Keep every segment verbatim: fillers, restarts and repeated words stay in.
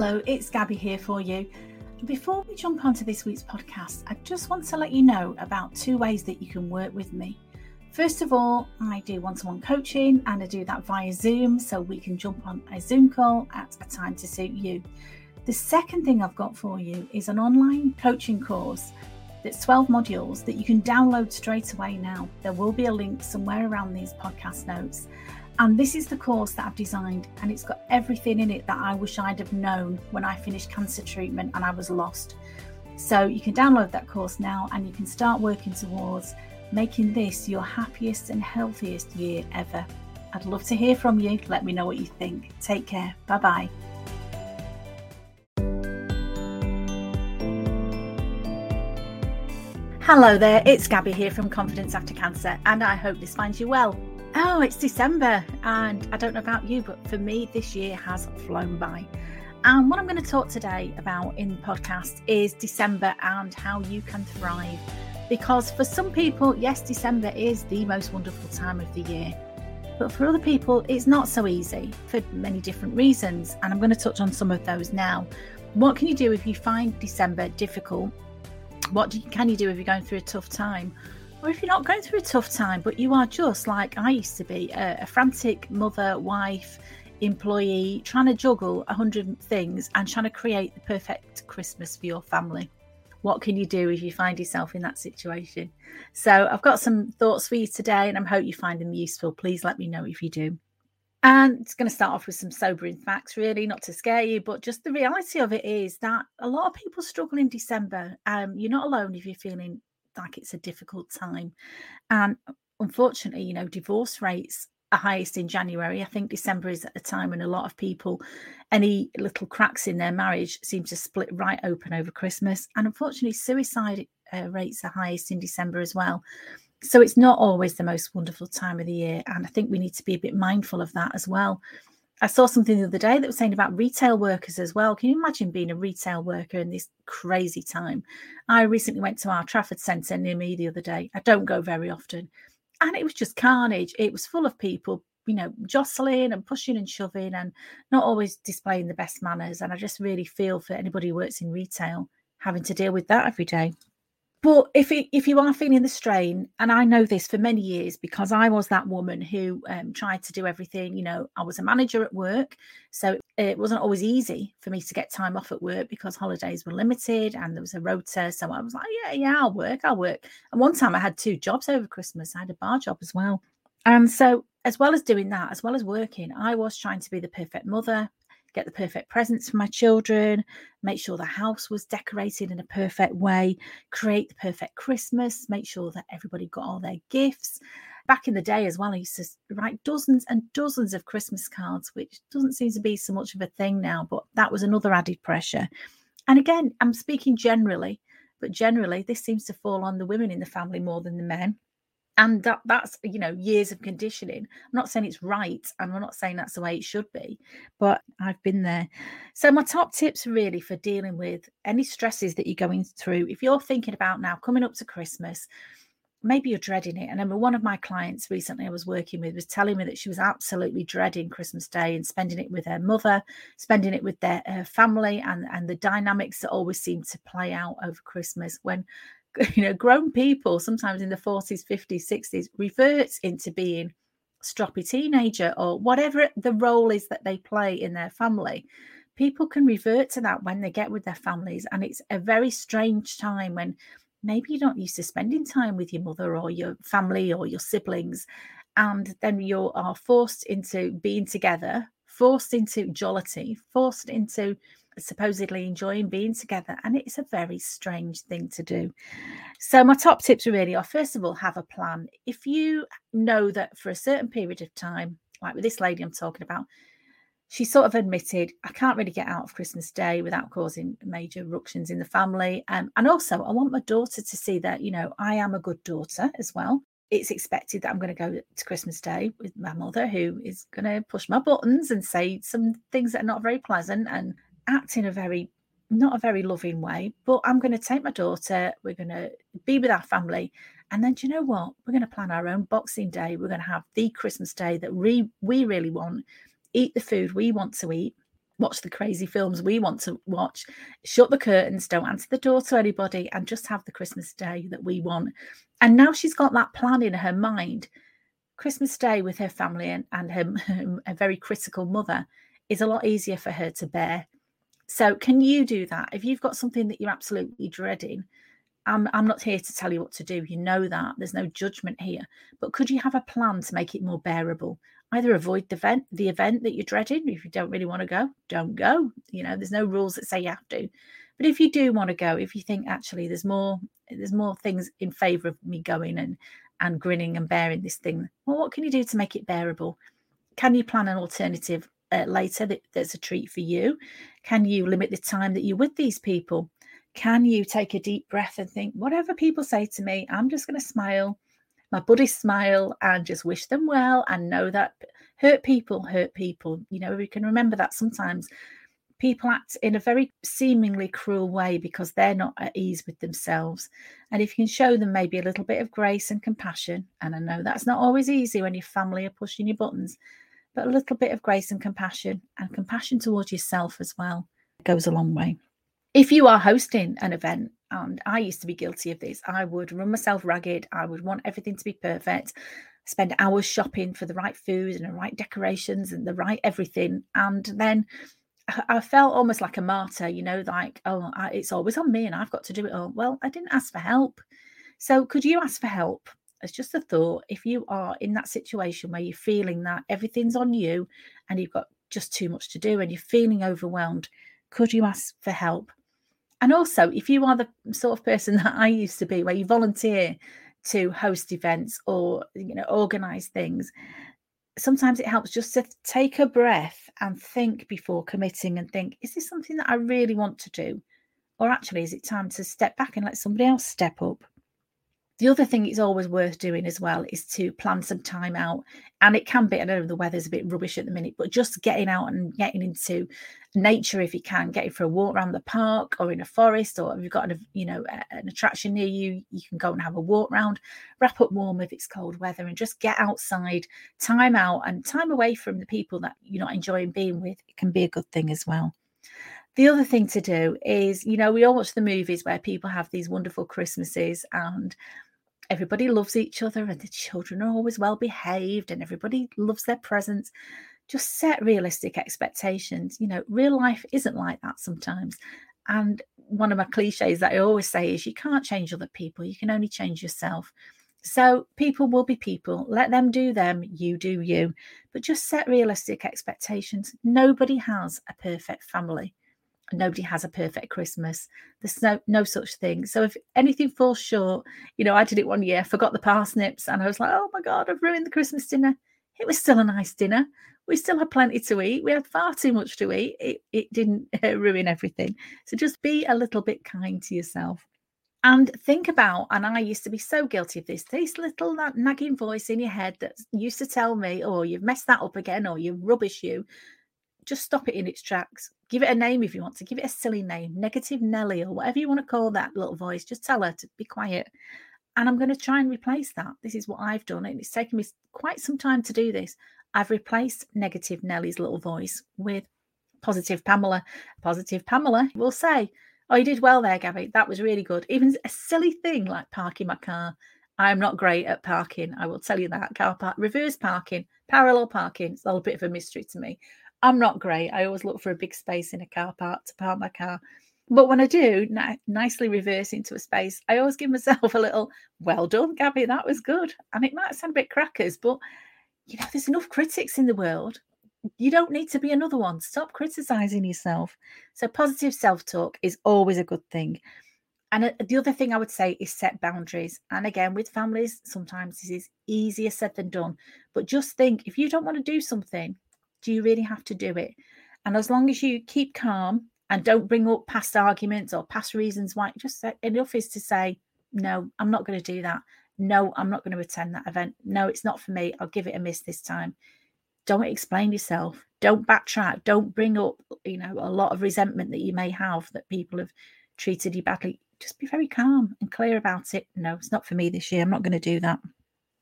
Hello, it's Gabby here for you. Before we jump onto this week's podcast, I just want to let you know about two ways that you can work with me. First of all, I do one-to-one coaching and I do that via Zoom, so we can jump on a Zoom call at a time to suit you. The second thing I've got for you is an online coaching course that's twelve modules that you can download straight away now. There will be a link somewhere around these podcast notes. And this is the course that I've designed, and it's got everything in it that I wish I'd have known when I finished cancer treatment and I was lost. So you can download that course now and you can start working towards making this your happiest and healthiest year ever. I'd love to hear from you. Let me know what you think. Take care. Bye-bye. Hello there, it's Gabby here from Confidence After Cancer, and I hope this finds you well. Oh, it's December, and I don't know about you, but for me, this year has flown by. And what I'm going to talk today about in the podcast is December and how you can thrive. Because for some people, yes, December is the most wonderful time of the year. But for other people, it's not so easy for many different reasons. And I'm going to touch on some of those now. What can you do if you find December difficult? What do you, can you do if you're going through a tough time? Or if you're not going through a tough time, but you are just like I used to be, a, a frantic mother, wife, employee, trying to juggle a hundred things and trying to create the perfect Christmas for your family. What can you do if you find yourself in that situation? So I've got some thoughts for you today, and I hope you find them useful. Please let me know if you do. And it's going to start off with some sobering facts, really, not to scare you, but just the reality of it is that a lot of people struggle in December. Um, you're not alone if you're feeling like it's a difficult time. And unfortunately, you know, divorce rates are highest in January. I think December is a time when a lot of people, any little cracks in their marriage seem to split right open over Christmas. And unfortunately, suicide uh, rates are highest in December as well. So it's not always the most wonderful time of the year. And I think we need to be a bit mindful of that as well. I saw something the other day that was saying about retail workers as well. Can you imagine being a retail worker in this crazy time? I recently went to our Trafford Centre near me the other day. I don't go very often. And it was just carnage. It was full of people, you know, jostling and pushing and shoving and not always displaying the best manners. And I just really feel for anybody who works in retail having to deal with that every day. But if it, if you are feeling the strain, and I know this for many years because I was that woman who um, tried to do everything, you know, I was a manager at work, so it wasn't always easy for me to get time off at work because holidays were limited and there was a rota. So I was like, yeah, yeah, I'll work, I'll work. And one time I had two jobs over Christmas. I had a bar job as well. And so as well as doing that, as well as working, I was trying to be the perfect mother, get the perfect presents for my children, make sure the house was decorated in a perfect way, create the perfect Christmas, make sure that everybody got all their gifts. Back in the day as well, I used to write dozens and dozens of Christmas cards, which doesn't seem to be so much of a thing now, but that was another added pressure. And again, I'm speaking generally, but generally this seems to fall on the women in the family more than the men. And that, that's, you know, years of conditioning. I'm not saying it's right, and I'm not saying that's the way it should be, but I've been there. So my top tips really for dealing with any stresses that you're going through, if you're thinking about now coming up to Christmas, maybe you're dreading it. I remember one of my clients recently I was working with was telling me that she was absolutely dreading Christmas Day and spending it with her mother, spending it with their uh, family and, and the dynamics that always seem to play out over Christmas when, you know, grown people sometimes in the forties, fifties, sixties revert into being stroppy teenager or whatever the role is that they play in their family. People can revert to that when they get with their families. And it's a very strange time when maybe you're not used to spending time with your mother or your family or your siblings. And then you are forced into being together, forced into jollity, forced into supposedly enjoying being together, and it's a very strange thing to do. So my top tips really are, first of all, have a plan. If you know that for a certain period of time, like with this lady I'm talking about, she sort of admitted, I can't really get out of Christmas Day without causing major ructions in the family, um, and also I want my daughter to see that, you know, I am a good daughter as well. It's expected that I'm going to go to Christmas Day with my mother, who is going to push my buttons and say some things that are not very pleasant and act in a very, not a very loving way, but I'm going to take my daughter, we're going to be with our family, and then do you know what, we're going to plan our own Boxing Day, we're going to have the Christmas Day that we, we really want, eat the food we want to eat, watch the crazy films we want to watch, shut the curtains, don't answer the door to anybody, and just have the Christmas day that we want. And now she's got that plan in her mind. Christmas day with her family and, and her, her very critical mother is a lot easier for her to bear. So can you do that? If you've got something that you're absolutely dreading, I'm, I'm not here to tell you what to do. You know that. There's no judgment here. But could you have a plan to make it more bearable? Either avoid the event, the event that you're dreading. If you don't really want to go, don't go. You know, there's no rules that say you have to. But if you do want to go, if you think actually there's more, there's more things in favour of me going and, and grinning and bearing this thing, well, what can you do to make it bearable? Can you plan an alternative uh, later that, that's a treat for you? Can you limit the time that you're with these people? Can you take a deep breath and think, whatever people say to me, I'm just going to smile, my Buddhist smile, and just wish them well and know that hurt people hurt people. You know, we can remember that sometimes people act in a very seemingly cruel way because they're not at ease with themselves. And if you can show them maybe a little bit of grace and compassion, and I know that's not always easy when your family are pushing your buttons, but a little bit of grace and compassion and compassion towards yourself as well goes a long way. If you are hosting an event, and I used to be guilty of this, I would run myself ragged. I would want everything to be perfect, spend hours shopping for the right food and the right decorations and the right everything. And then I felt almost like a martyr, you know, like, oh, I, it's always on me and I've got to do it all. Well, I didn't ask for help. So could you ask for help? It's just a thought. If you are in that situation where you're feeling that everything's on you and you've got just too much to do and you're feeling overwhelmed, could you ask for help? And also, if you are the sort of person that I used to be, where you volunteer to host events or, you know, organise things, sometimes it helps just to take a breath and think before committing and think, is this something that I really want to do? Or actually, is it time to step back and let somebody else step up? The other thing it's always worth doing as well is to plan some time out. And it can be, I know the weather's a bit rubbish at the minute, but just getting out and getting into nature if you can, getting for a walk around the park or in a forest, or if you've got an, you know, an attraction near you, you can go and have a walk round, wrap up warm if it's cold weather, and just get outside, time out and time away from the people that you're not enjoying being with. It can be a good thing as well. The other thing to do is, you know, we all watch the movies where people have these wonderful Christmases and everybody loves each other and the children are always well behaved and everybody loves their presents. Just set realistic expectations. You know, real life isn't like that sometimes. And one of my cliches that I always say is you can't change other people. You can only change yourself. So people will be people. Let them do them. You do you. But just set realistic expectations. Nobody has a perfect family. Nobody has a perfect Christmas. There's no no such thing. So if anything falls short, you know, I did it one year, forgot the parsnips, and I was like, oh my God, I've ruined the Christmas dinner. It was still a nice dinner. We still had plenty to eat. We had far too much to eat. It, it didn't uh, ruin everything. So just be a little bit kind to yourself. And think about, and I used to be so guilty of this, this little that nagging voice in your head that used to tell me, oh, you've messed that up again, or you're rubbish, you. Just stop it in its tracks. Give it a name if you want to. Give it a silly name, Negative Nelly or whatever you want to call that little voice. Just tell her to be quiet. And I'm going to try and replace that. This is what I've done. And it's taken me quite some time to do this. I've replaced Negative Nelly's little voice with Positive Pamela. Positive Pamela will say, oh, you did well there, Gabby. That was really good. Even a silly thing like parking my car. I'm not great at parking. I will tell you that. Car park, reverse parking, parallel parking. It's all a bit of a mystery to me. I'm not great. I always look for a big space in a car park to park my car. But when I do n- nicely reverse into a space, I always give myself a little, well done, Gabby, that was good. And it might sound a bit crackers, but, you know, there's enough critics in the world. You don't need to be another one. Stop criticising yourself. So positive self-talk is always a good thing. And the other thing I would say is set boundaries. And again, with families, sometimes this is easier said than done. But just think, if you don't want to do something, do you really have to do it? And as long as you keep calm and don't bring up past arguments or past reasons why, just enough is to say, no, I'm not going to do that. No, I'm not going to attend that event. No, it's not for me. I'll give it a miss this time. Don't explain yourself. Don't backtrack. Don't bring up, you know, a lot of resentment that you may have that people have treated you badly. Just be very calm and clear about it. No, it's not for me this year. I'm not going to do that.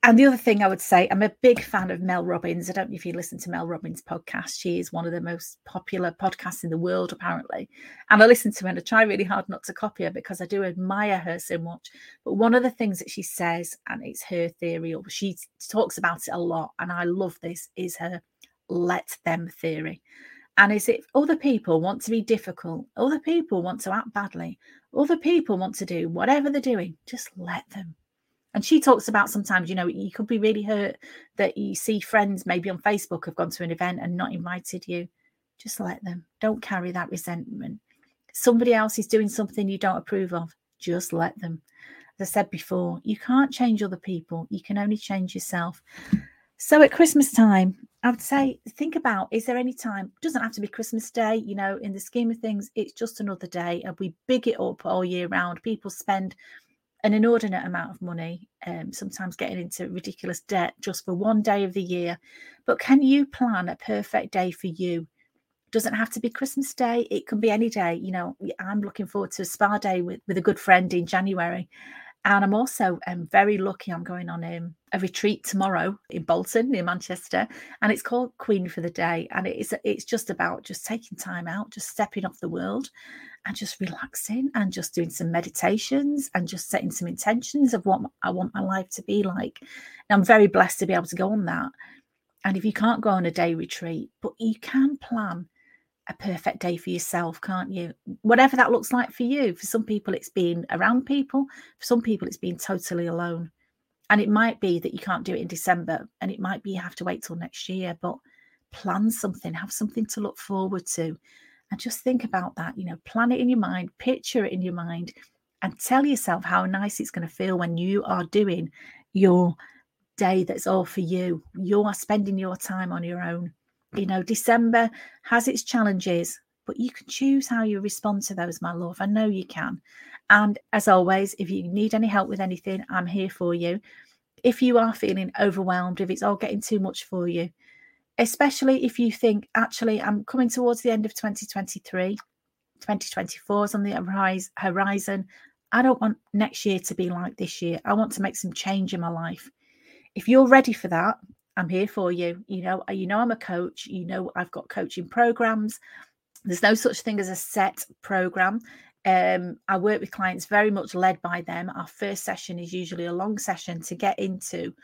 And the other thing I would say, I'm a big fan of Mel Robbins. I don't know if you listen to Mel Robbins' podcast. She is one of the most popular podcasts in the world, apparently. And I listen to her and I try really hard not to copy her because I do admire her so much. But one of the things that she says, and it's her theory, or she talks about it a lot, and I love this, is her let them theory. And is if other people want to be difficult, other people want to act badly, other people want to do whatever they're doing, just let them. And she talks about sometimes, you know, you could be really hurt that you see friends maybe on Facebook have gone to an event and not invited you. Just let them. Don't carry that resentment. Somebody else is doing something you don't approve of. Just let them. As I said before, you can't change other people. You can only change yourself. So at Christmas time, I would say, think about, is there any time? It doesn't have to be Christmas Day, you know, in the scheme of things, it's just another day. And we big it up all year round. People spend an inordinate amount of money, um, sometimes getting into ridiculous debt just for one day of the year. But can you plan a perfect day for you? Doesn't have to be Christmas Day. It can be any day. You know, I'm looking forward to a spa day with, with a good friend in January. And I'm also um, very lucky. I'm going on um, a retreat tomorrow in Bolton, near Manchester, and it's called Queen for the Day. And it's it's just about just taking time out, just stepping off the world and just relaxing and just doing some meditations and just setting some intentions of what I want my life to be like. And I'm very blessed to be able to go on that. And if you can't go on a day retreat, but you can plan a perfect day for yourself, can't you? Whatever that looks like for you. For some people, it's being around people. For some people, it's being totally alone. And it might be that you can't do it in December, and it might be you have to wait till next year, but plan something, have something to look forward to. And just think about that, you know, plan it in your mind, picture it in your mind, and tell yourself how nice it's going to feel when you are doing your day that's all for you. You are spending your time on your own. You know, December has its challenges, but you can choose how you respond to those, my love. I know you can. And as always, if you need any help with anything, I'm here for you. If you are feeling overwhelmed, if it's all getting too much for you, especially if you think, actually, I'm coming towards the end of twenty twenty-three, twenty twenty-four is on the horizon. I don't want next year to be like this year. I want to make some change in my life. If you're ready for that, I'm here for you. You know, you know, I'm a coach. You know, I've got coaching programs. There's no such thing as a set program. Um, I work with clients very much led by them. Our first session is usually a long session to get into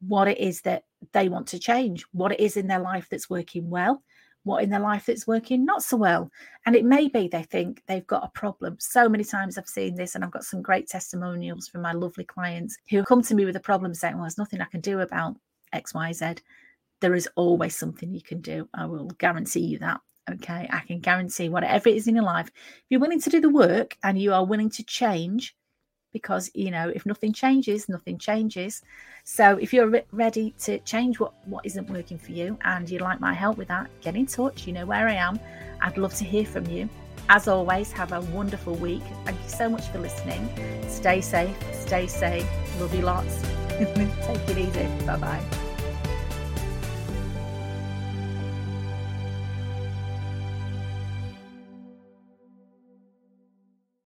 what it is that they want to change, what it is in their life that's working well, what in their life that's working not so well. And it may be they think they've got a problem. So many times I've seen this, and I've got some great testimonials from my lovely clients who come to me with a problem saying, well, there's nothing I can do about X Y Z. There is always something you can do. I will guarantee you that. Okay, I can guarantee whatever it is in your life, if you're willing to do the work and you are willing to change, because, you know, if nothing changes, nothing changes. So if you're re- ready to change what, what isn't working for you and you'd like my help with that, get in touch. You know where I am. I'd love to hear from you. As always, have a wonderful week. Thank you so much for listening. Stay safe. Stay safe. Love you lots. Take it easy. Bye-bye.